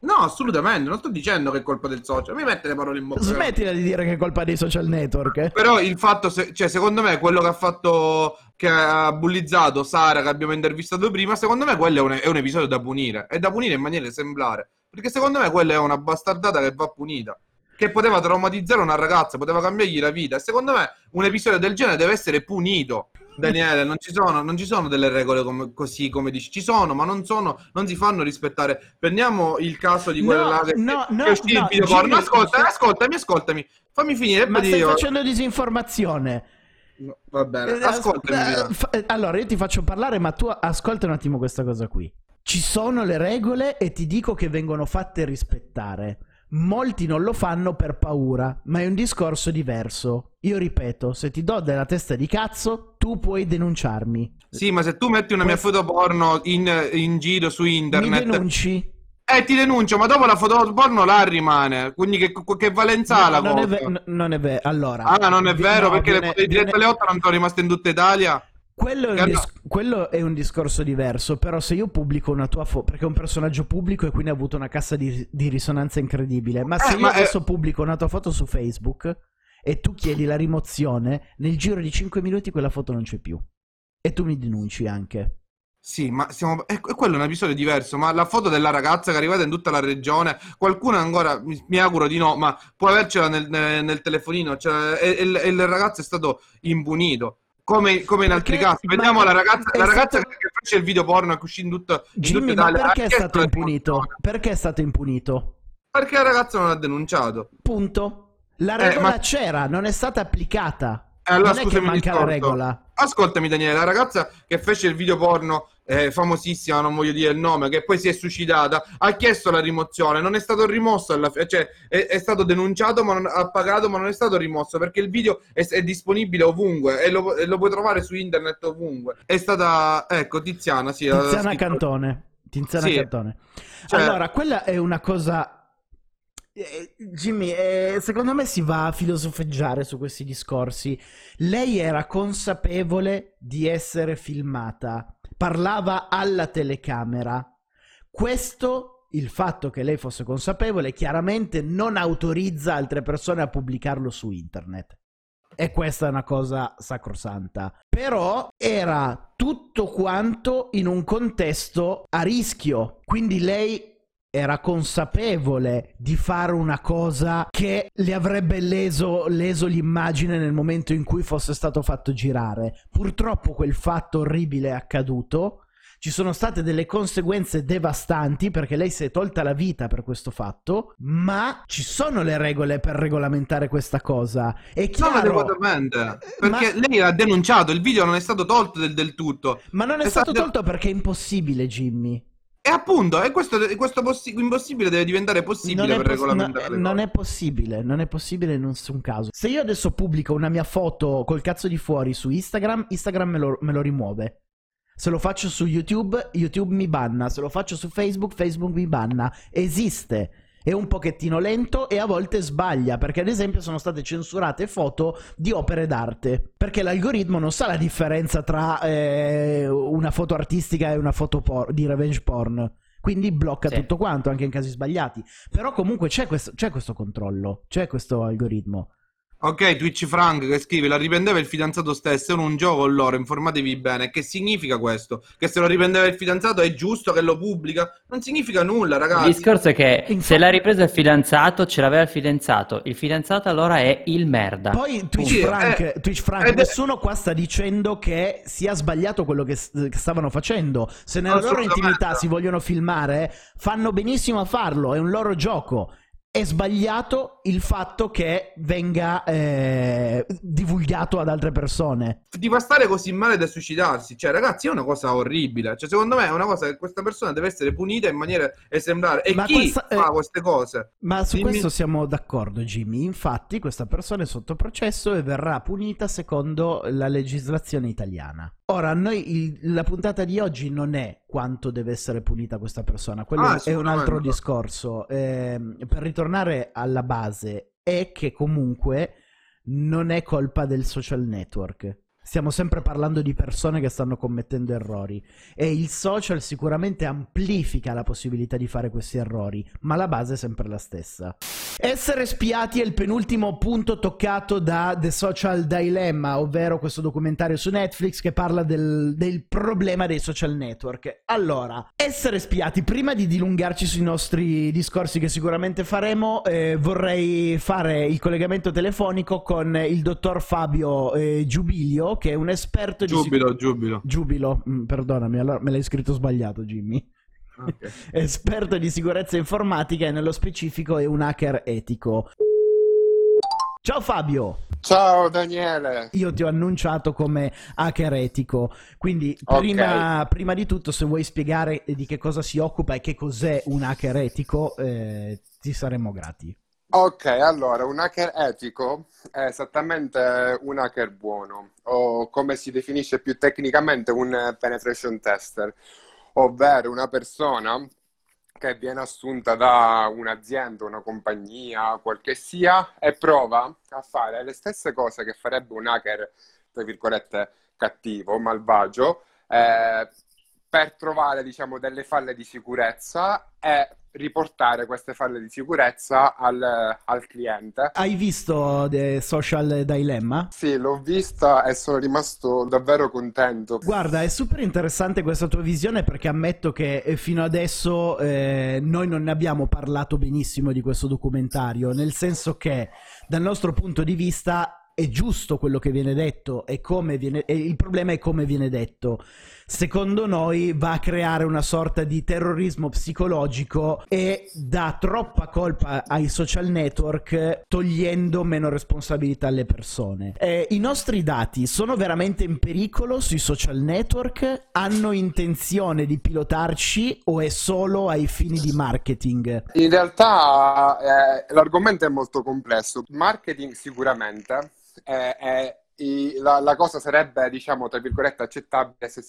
No, assolutamente, non sto dicendo che è colpa del social. Mi mette le parole in bocca. Smettila di dire che è colpa dei social network. Però il fatto, cioè secondo me quello che ha fatto, che ha bullizzato Sara, che abbiamo intervistato prima, secondo me quello è un episodio da punire. È da punire in maniera esemplare, perché secondo me quella è una bastardata che va punita, che poteva traumatizzare una ragazza, poteva cambiargli la vita. Secondo me un episodio del genere deve essere punito, Daniele. Non ci sono delle regole così come dici. Ci sono, ma non si fanno rispettare. Prendiamo il caso di quella che è uscito il video porno. Ascoltami, fammi finire. Ma stai facendo disinformazione. No, va bene, ascoltami. Allora io ti faccio parlare, ma tu ascolta un attimo questa cosa qui. Ci sono le regole e ti dico che vengono fatte rispettare. Molti non lo fanno per paura, ma è un discorso diverso. Io ripeto, se ti do della testa di cazzo, tu puoi denunciarmi. Sì, ma se tu metti una mia foto porno in giro su internet, mi denunci? Ti denuncio, ma dopo la foto porno là rimane. Quindi che valenza ha la cosa? Non è vero, allora. Ah, non è vero, no, perché le dirette alle 8 non sono rimaste in tutta Italia. Quello è un discorso diverso. Però se io pubblico una tua foto, perché è un personaggio pubblico e quindi ha avuto una cassa di risonanza incredibile, ma se io adesso pubblico una tua foto su Facebook e tu chiedi la rimozione, nel giro di 5 minuti quella foto non c'è più e tu mi denunci anche. Sì, ma quello è un episodio diverso. Ma la foto della ragazza che è arrivata in tutta la regione, qualcuno ancora, mi auguro di no, ma può avercela nel telefonino, cioè, e il ragazzo è stato impunito. Come in altri casi. Vediamo la ragazza che fece il video porno che uscì in tutto Italia. Perché è stato impunito? Perché è stato impunito? Perché la ragazza non ha denunciato. Punto. La regola c'era, non è stata applicata. Allora, non è che manca la regola. Ascoltami, Daniele, la ragazza che fece il video porno famosissima, non voglio dire il nome, che poi si è suicidata, ha chiesto la rimozione, non è stato rimosso alla fine, cioè è stato denunciato, ma ha pagato, ma non è stato rimosso, perché il video è disponibile ovunque e lo puoi trovare su internet ovunque. È stata, ecco, Tiziana Cantone. Tiziana, sì. Cantone. Cioè, allora, quella è una cosa. Jimmy, secondo me si va a filosofeggiare su questi discorsi. Lei era consapevole di essere filmata, parlava alla telecamera. Questo, il fatto che lei fosse consapevole, chiaramente non autorizza altre persone a pubblicarlo su internet. E questa è una cosa sacrosanta. Però era tutto quanto in un contesto a rischio. Quindi lei era consapevole di fare una cosa che le avrebbe leso l'immagine nel momento in cui fosse stato fatto girare. Purtroppo quel fatto orribile è accaduto, ci sono state delle conseguenze devastanti perché lei si è tolta la vita per questo fatto, ma ci sono le regole per regolamentare questa cosa. È chiaro, no, adeguatamente, perché lei ha denunciato, il video non è stato tolto del tutto. Ma non è stato tolto perché è impossibile, Jimmy. E appunto, questo impossibile deve diventare possibile per regolamentare. Non è possibile in nessun caso. Se io adesso pubblico una mia foto col cazzo di fuori su Instagram, Instagram me lo rimuove. Se lo faccio su YouTube, YouTube mi banna. Se lo faccio su Facebook, Facebook mi banna. Esiste. È un pochettino lento e a volte sbaglia, perché ad esempio sono state censurate foto di opere d'arte, perché l'algoritmo non sa la differenza tra una foto artistica e una foto di revenge porn, quindi blocca tutto quanto, anche in casi sbagliati. Però comunque c'è questo controllo, c'è questo algoritmo. Ok, Twitch Frank che scrive: la riprendeva il fidanzato stesso, è un gioco loro, informatevi bene. Che significa questo? Che se lo riprendeva il fidanzato è giusto che lo pubblica? Non significa nulla, ragazzi. Il discorso è che se l'ha ripresa il fidanzato, ce l'aveva il fidanzato allora è il merda. Poi Twitch Frank, nessuno qua sta dicendo che sia sbagliato quello che stavano facendo. Se nella loro intimità si vogliono filmare, fanno benissimo a farlo, è un loro gioco. È sbagliato il fatto che venga divulgato dato ad altre persone. Di stare così male da suicidarsi, cioè ragazzi è una cosa orribile, cioè secondo me è una cosa che questa persona deve essere punita in maniera esemplare. E ma chi fa queste cose? Ma su questo siamo d'accordo, Jimmy. Infatti questa persona è sotto processo e verrà punita secondo la legislazione italiana. Ora, noi la puntata di oggi non è quanto deve essere punita questa persona, quello è un altro discorso. Per ritornare alla base, è che comunque non è colpa del social network. Stiamo sempre parlando di persone che stanno commettendo errori e il social sicuramente amplifica la possibilità di fare questi errori, ma la base è sempre la stessa. Essere spiati è il penultimo punto toccato da The Social Dilemma, ovvero questo documentario su Netflix che parla del problema dei social network. Allora, essere spiati, prima di dilungarci sui nostri discorsi che sicuramente faremo, vorrei fare il collegamento telefonico con il dottor Fabio Giubilo, che è un esperto di Giubilo, perdonami, allora me l'hai scritto sbagliato, Jimmy. Okay. Esperto di sicurezza informatica e nello specifico è un hacker etico. Ciao Fabio. Ciao Daniele. Io ti ho annunciato come hacker etico, quindi prima di tutto, se vuoi spiegare di che cosa si occupa e che cos'è un hacker etico, ti saremmo grati. Ok, allora, un hacker etico è esattamente un hacker buono, o come si definisce più tecnicamente un penetration tester, ovvero una persona che viene assunta da un'azienda, una compagnia, qualche sia, e prova a fare le stesse cose che farebbe un hacker, tra virgolette, cattivo, malvagio, per trovare, diciamo, delle falle di sicurezza e riportare queste falle di sicurezza al cliente. Hai visto The Social Dilemma? Sì, l'ho vista e sono rimasto davvero contento. Guarda, è super interessante questa tua visione, perché ammetto che fino adesso noi non ne abbiamo parlato benissimo di questo documentario, nel senso che dal nostro punto di vista è giusto quello che viene detto e come viene, e il problema è come viene detto. Secondo noi va a creare una sorta di terrorismo psicologico e dà troppa colpa ai social network, togliendo meno responsabilità alle persone. I nostri dati sono veramente in pericolo sui social network? Hanno intenzione di pilotarci o è solo ai fini di marketing? In realtà l'argomento è molto complesso. Marketing sicuramente. La cosa sarebbe, diciamo, tra virgolette, accettabile se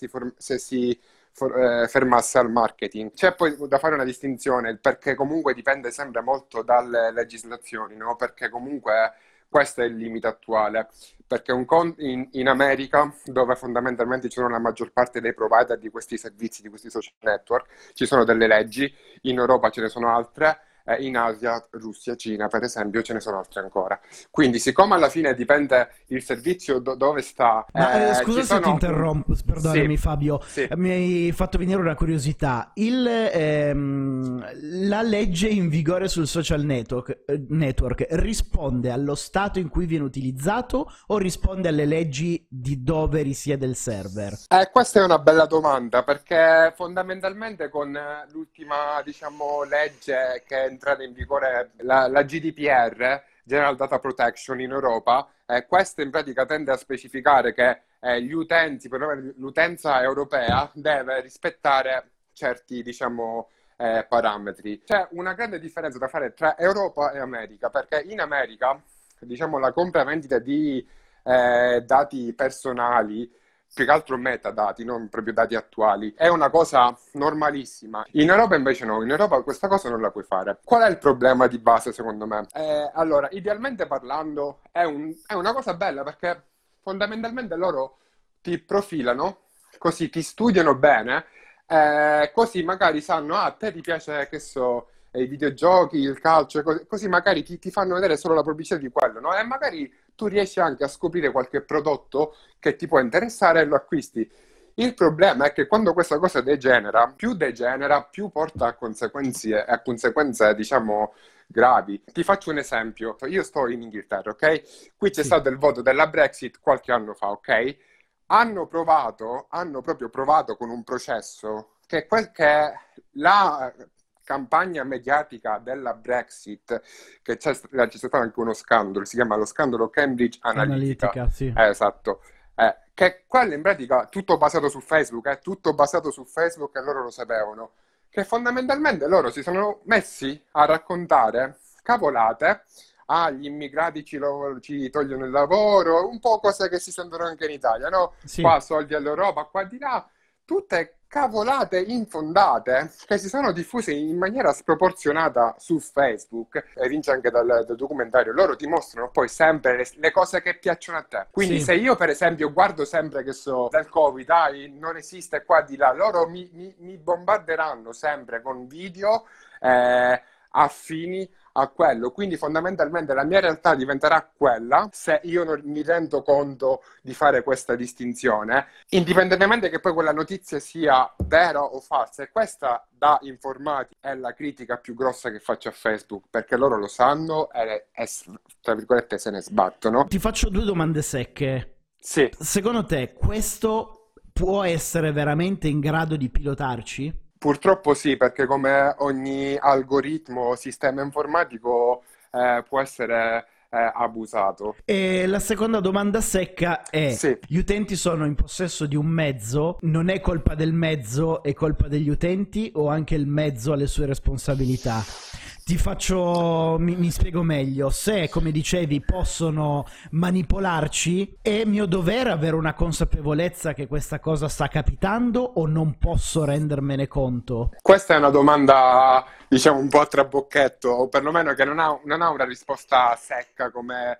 si fermasse al marketing. C'è poi da fare una distinzione, perché comunque dipende sempre molto dalle legislazioni, no? Perché comunque questo è il limite attuale, perché in America, dove fondamentalmente ci sono la maggior parte dei provider di questi servizi, di questi social network, ci sono delle leggi, in Europa ce ne sono altre, in Asia, Russia, Cina per esempio, ce ne sono altre ancora. Quindi siccome alla fine dipende il servizio dove sta. Ma scusa se ti interrompo, perdonami. Sì, Fabio, sì. Mi hai fatto venire una curiosità. La legge in vigore sul social network risponde allo stato in cui viene utilizzato o risponde alle leggi di dove risiede il server? Questa è una bella domanda, perché fondamentalmente con l'ultima, diciamo, legge che entrata in vigore, la GDPR, General Data Protection in Europa, questa in pratica tende a specificare che gli utenti, perlomeno l'utenza europea, deve rispettare certi, diciamo, parametri. C'è una grande differenza da fare tra Europa e America, perché in America, diciamo, la compravendita di dati personali, più che altro metadati, non proprio dati attuali, è una cosa normalissima. In Europa invece no, in Europa questa cosa non la puoi fare. Qual è il problema di base, secondo me? Allora, idealmente parlando, è una cosa bella, perché fondamentalmente loro ti profilano, così ti studiano bene, così magari sanno, a te ti piace, che so, i videogiochi, il calcio, così magari ti fanno vedere solo la pubblicità di quello, no? E magari tu riesci anche a scoprire qualche prodotto che ti può interessare e lo acquisti. Il problema è che quando questa cosa degenera, più porta a conseguenze, diciamo, gravi. Ti faccio un esempio. Io sto in Inghilterra, ok? Qui c'è stato il voto della Brexit qualche anno fa, ok? Hanno proprio provato con un processo che campagna mediatica della Brexit, che c'è stato anche uno scandalo, si chiama lo scandalo Cambridge Analytica. Sì. Esatto. Che quello in pratica tutto basato su Facebook, tutto basato su Facebook, e loro lo sapevano, che fondamentalmente loro si sono messi a raccontare cavolate, gli immigrati ci togliono il lavoro, un po' cose che si sentono anche in Italia, no? Sì. Qua soldi all'Europa, qua di là, tutte cavolate infondate che si sono diffuse in maniera sproporzionata su Facebook, e vince anche dal documentario. Loro ti mostrano poi sempre le cose che piacciono a te, quindi sì. Se io per esempio guardo sempre che so del Covid, non esiste qua di là, loro mi bombarderanno sempre con video affini a quello, quindi fondamentalmente la mia realtà diventerà quella se io non mi rendo conto di fare questa distinzione, indipendentemente che poi quella notizia sia vera o falsa. E questa, da informati, è la critica più grossa che faccio a Facebook, perché loro lo sanno e tra virgolette se ne sbattono. Ti faccio due domande secche. Sì. Secondo te questo può essere veramente in grado di pilotarci? Purtroppo sì, perché come ogni algoritmo o sistema informatico può essere abusato. E la seconda domanda secca è, sì. Gli utenti sono in possesso di un mezzo, non è colpa del mezzo, è colpa degli utenti, o anche il mezzo ha le sue responsabilità? Mi spiego meglio. Se, come dicevi, possono manipolarci, è mio dovere avere una consapevolezza che questa cosa sta capitando, o non posso rendermene conto? Questa è una domanda, diciamo, un po' a trabocchetto, o perlomeno che non ha una risposta secca come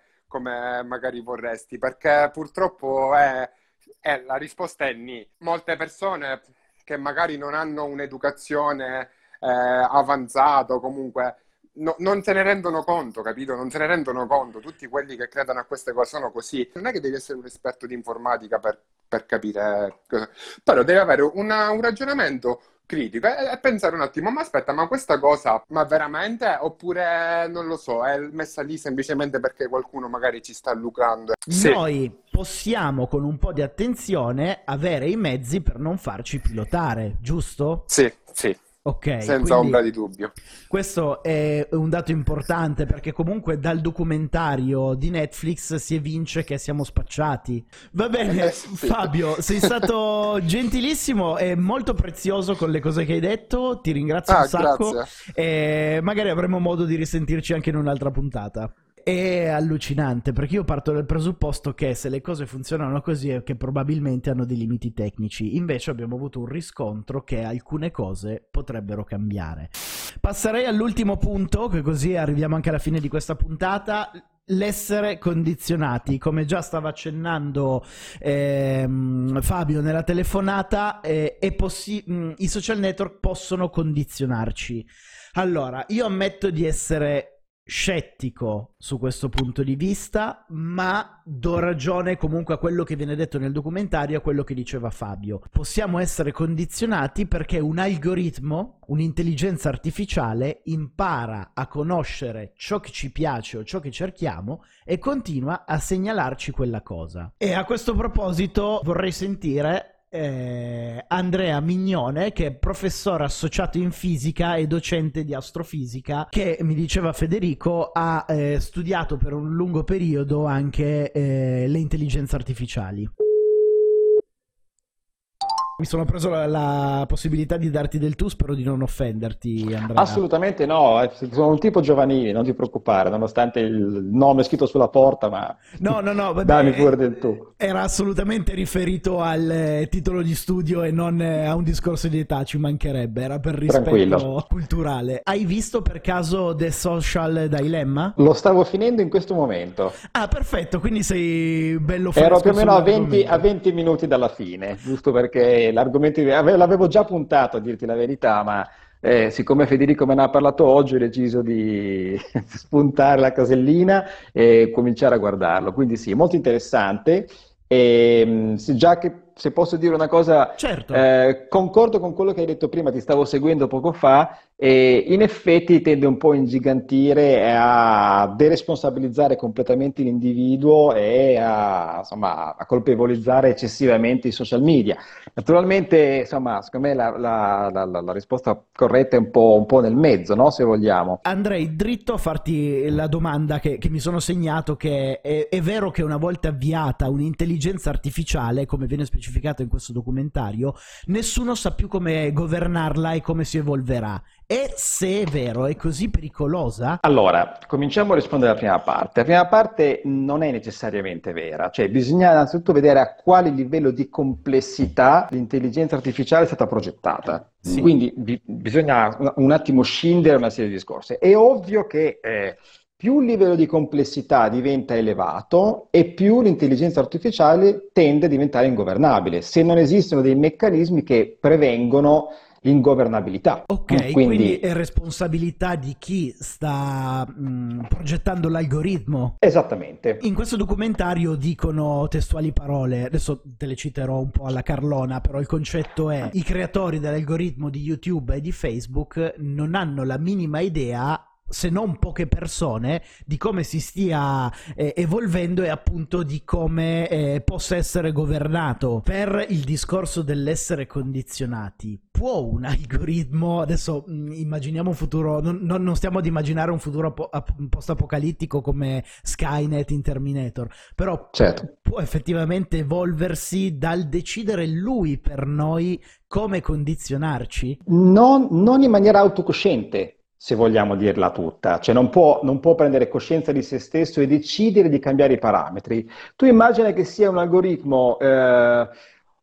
magari vorresti, perché purtroppo la risposta è ni. Molte persone che magari non hanno un'educazione avanzato, comunque non se ne rendono conto, capito? Non se ne rendono conto. Tutti quelli che credono a queste cose sono così. Non è che devi essere un esperto di informatica per capire cosa, però devi avere un ragionamento critico e pensare un attimo, ma aspetta, ma questa cosa, ma veramente? Oppure non lo so, è messa lì semplicemente perché qualcuno magari ci sta lucrando. Sì. Noi possiamo con un po' di attenzione avere i mezzi per non farci pilotare, giusto? Sì, sì. Ok, senza ombra di dubbio. Questo è un dato importante, perché comunque dal documentario di Netflix si evince che siamo spacciati. Va bene, sì. Fabio, sei stato gentilissimo e molto prezioso con le cose che hai detto. Ti ringrazio un sacco. Grazie. E magari avremo modo di risentirci anche in un'altra puntata. È allucinante, perché io parto dal presupposto che se le cose funzionano così è che probabilmente hanno dei limiti tecnici. Invece abbiamo avuto un riscontro che alcune cose potrebbero cambiare. Passerei all'ultimo punto, che così arriviamo anche alla fine di questa puntata. L'essere condizionati, come già stava accennando Fabio nella telefonata, i social network possono condizionarci. Allora, io ammetto di essere scettico su questo punto di vista, ma do ragione comunque a quello che viene detto nel documentario, a quello che diceva Fabio. Possiamo essere condizionati perché un algoritmo, un'intelligenza artificiale, impara a conoscere ciò che ci piace o ciò che cerchiamo e continua a segnalarci quella cosa. E a questo proposito vorrei sentire Andrea Mignone, che è professore associato in fisica e docente di astrofisica, che mi diceva Federico ha studiato per un lungo periodo anche le intelligenze artificiali. Mi sono preso la possibilità di darti del tu, spero di non offenderti, Andrea. Assolutamente no, sono un tipo giovanile, non ti preoccupare, nonostante il nome scritto sulla porta, ma no, vabbè, dammi pure del tu. Era assolutamente riferito al titolo di studio e non a un discorso di età, ci mancherebbe, era per rispetto culturale. Hai visto per caso The Social Dilemma? Lo stavo finendo in questo momento. Ah, perfetto, quindi sei bello fresco. Ero più o meno a 20 minuti dalla fine, giusto perché l'argomento l'avevo già puntato, a dirti la verità, ma siccome Federico me ne ha parlato oggi ho deciso di spuntare la casellina e cominciare a guardarlo, quindi sì, molto interessante. E già che se posso dire una cosa, certo. Concordo con quello che hai detto prima, ti stavo seguendo poco fa, e in effetti tende un po' a ingigantire, a deresponsabilizzare completamente l'individuo e a, insomma, a colpevolizzare eccessivamente i social media. Naturalmente, insomma, secondo me la risposta corretta è un po' nel mezzo, no? Se vogliamo. Andrei dritto a farti la domanda che mi sono segnato, che è vero che una volta avviata un'intelligenza artificiale, come viene specificato in questo documentario, nessuno sa più come governarla e come si evolverà. E se è vero, è così pericolosa? Allora, cominciamo a rispondere alla prima parte. La prima parte non è necessariamente vera, cioè bisogna innanzitutto vedere a quale livello di complessità l'intelligenza artificiale è stata progettata. Sì. Quindi bisogna un attimo scindere una serie di discorsi. È ovvio che più il livello di complessità diventa elevato e più l'intelligenza artificiale tende a diventare ingovernabile, se non esistono dei meccanismi che prevengono l'ingovernabilità. Ok, quindi è responsabilità di chi sta progettando l'algoritmo. Esattamente. In questo documentario dicono testuali parole, adesso te le citerò un po' alla carlona, però il concetto è: i creatori dell'algoritmo di YouTube e di Facebook non hanno la minima idea, se non poche persone, di come si stia evolvendo e appunto di come possa essere governato. Per il discorso dell'essere condizionati, può un algoritmo, adesso immaginiamo un futuro, non stiamo ad immaginare un futuro post-apocalittico come Skynet in Terminator, però certo, può effettivamente evolversi dal decidere lui per noi come condizionarci? Non in maniera autocosciente, se vogliamo dirla tutta, cioè non può prendere coscienza di se stesso e decidere di cambiare i parametri. Tu immagina che sia un algoritmo,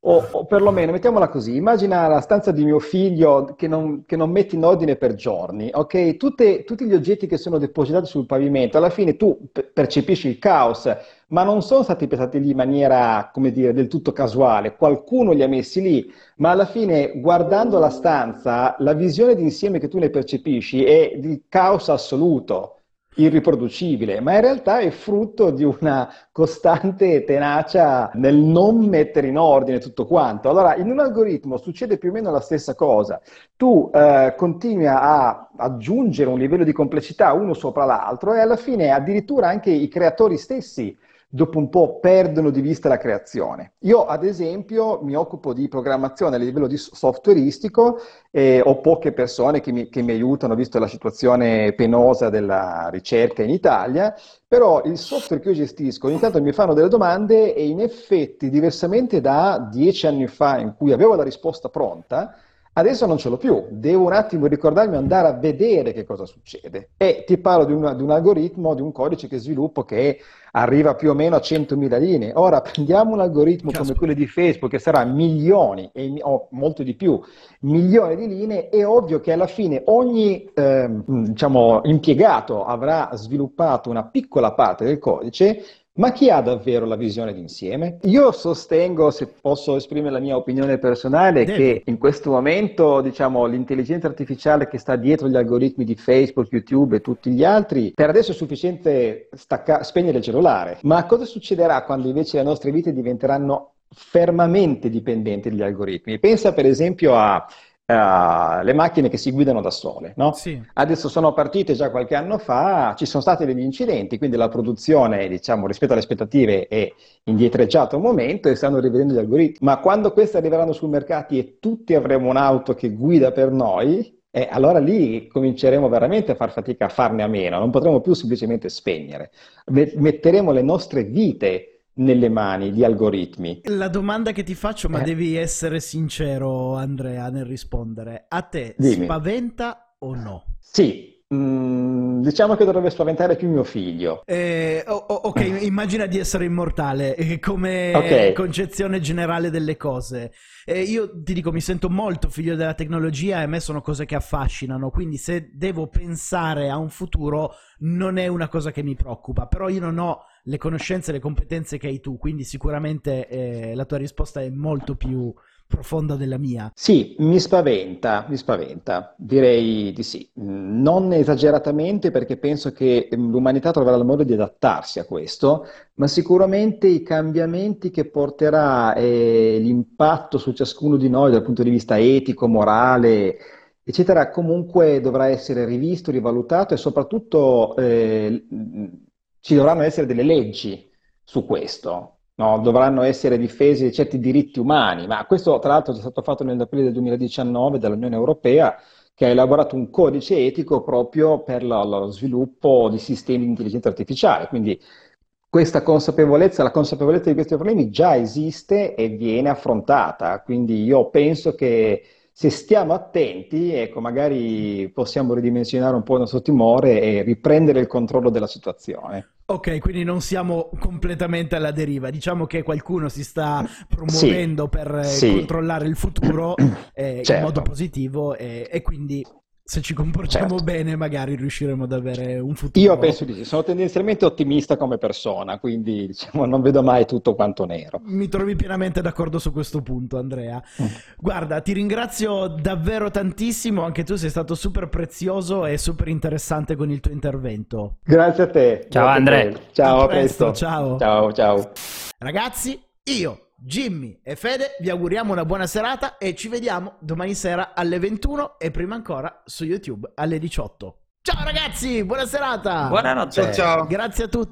o perlomeno, mettiamola così, immagina la stanza di mio figlio che non metti in ordine per giorni, ok? Tutti gli oggetti che sono depositati sul pavimento, alla fine tu percepisci il caos, ma non sono stati pensati lì in maniera, come dire, del tutto casuale. Qualcuno li ha messi lì, ma alla fine, guardando la stanza, la visione d'insieme che tu ne percepisci è di caos assoluto, irriproducibile, ma in realtà è frutto di una costante tenacia nel non mettere in ordine tutto quanto. Allora, in un algoritmo succede più o meno la stessa cosa. Tu continui a aggiungere un livello di complessità uno sopra l'altro e alla fine addirittura anche i creatori stessi dopo un po' perdono di vista la creazione. Io, ad esempio, mi occupo di programmazione a livello di softwareistico e ho poche persone che mi aiutano, visto la situazione penosa della ricerca in Italia, però il software che io gestisco ogni tanto mi fanno delle domande e in effetti, diversamente da 10 anni fa in cui avevo la risposta pronta, adesso non ce l'ho più, devo un attimo ricordarmi, andare a vedere che cosa succede. E ti parlo di un algoritmo, di un codice che sviluppo che arriva più o meno a 100.000 linee. Ora prendiamo un algoritmo come quello di Facebook che sarà milioni, o molto di più, milioni di linee, è ovvio che alla fine ogni impiegato avrà sviluppato una piccola parte del codice. Ma chi ha davvero la visione d'insieme? Io sostengo, se posso esprimere la mia opinione personale, che in questo momento, diciamo, l'intelligenza artificiale che sta dietro gli algoritmi di Facebook, YouTube e tutti gli altri, per adesso è sufficiente spegnere il cellulare. Ma cosa succederà quando invece le nostre vite diventeranno fermamente dipendenti dagli algoritmi? Pensa per esempio le macchine che si guidano da sole, no? Sì. Adesso sono partite già qualche anno fa, ci sono stati degli incidenti, quindi la produzione, diciamo, rispetto alle aspettative è indietreggiata un momento e stanno rivedendo gli algoritmi. Ma quando queste arriveranno sui mercati e tutti avremo un'auto che guida per noi, allora lì cominceremo veramente a far fatica a farne a meno, non potremo più semplicemente spegnere. Metteremo le nostre vite nelle mani di algoritmi. La domanda che ti faccio, ma devi essere sincero, Andrea, nel rispondere, a te Dimmi. Spaventa o no? Sì, diciamo che dovrebbe spaventare più mio figlio. Ok, immagina di essere immortale come concezione generale delle cose. Io ti dico, mi sento molto figlio della tecnologia e a me sono cose che affascinano, quindi se devo pensare a un futuro non è una cosa che mi preoccupa, però io non ho le conoscenze e le competenze che hai tu, quindi sicuramente la tua risposta è molto più profonda della mia. Sì, mi spaventa, direi di sì. Non esageratamente, perché penso che l'umanità troverà il modo di adattarsi a questo, ma sicuramente i cambiamenti che porterà, l'impatto su ciascuno di noi dal punto di vista etico, morale, eccetera, comunque dovrà essere rivisto, rivalutato, e soprattutto ci dovranno essere delle leggi su questo. No, dovranno essere difesi certi diritti umani, ma questo tra l'altro è stato fatto nell'aprile del 2019 dall'Unione Europea, che ha elaborato un codice etico proprio per lo sviluppo di sistemi di intelligenza artificiale. Quindi questa consapevolezza, la consapevolezza di questi problemi già esiste e viene affrontata, quindi io penso che se stiamo attenti, ecco, magari possiamo ridimensionare un po' il nostro timore e riprendere il controllo della situazione. Ok, quindi non siamo completamente alla deriva, diciamo che qualcuno si sta promuovendo per controllare il futuro in modo positivo e quindi se ci comportiamo bene magari riusciremo ad avere un futuro. Io penso di sì, sono tendenzialmente ottimista come persona, quindi diciamo non vedo mai tutto quanto nero. Mi trovi pienamente d'accordo su questo punto, Andrea. Guarda, ti ringrazio davvero tantissimo, anche tu sei stato super prezioso e super interessante con il tuo intervento. Grazie a te. Ciao Andrea. Ciao, a presto. Ciao. Ragazzi, io, Jimmy e Fede vi auguriamo una buona serata e ci vediamo domani sera alle 21 e prima ancora su YouTube alle 18. Ciao ragazzi, buona serata. Buonanotte. Ciao. Grazie a tutti.